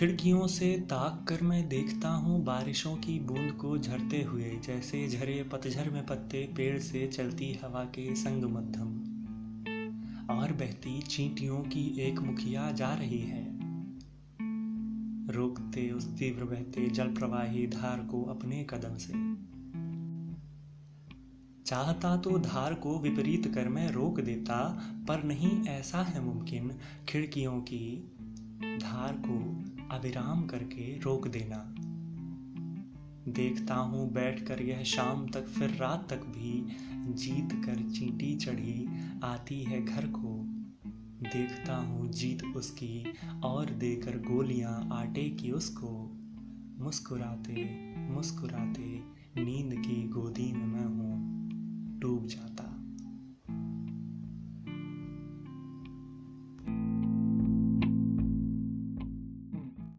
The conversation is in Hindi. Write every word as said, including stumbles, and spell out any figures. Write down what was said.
खिड़कियों से ताक कर मैं देखता हूँ बारिशों की बूंद को झरते हुए, जैसे झरे पतझर में पत्ते पेड़ से चलती हवा के संग मध्यम। और बहती चींटियों की एक मुखिया जा रही है, रोकते उस तीव्र बहते जल प्रवाही धार को अपने कदम से। चाहता तो धार को विपरीत कर मैं रोक देता, पर नहीं ऐसा है मुमकिन खिड़कियों की धार को अविराम करके रोक देना। देखता हूँ बैठ कर यह शाम तक, फिर रात तक भी जीत कर चींटी चढ़ी आती है घर को। देखता हूँ जीत उसकी और देकर गोलियां आटे की उसको। मुस्कुराते मुस्कुराते नींद की गोदी में मैं हूँ डूब जाता।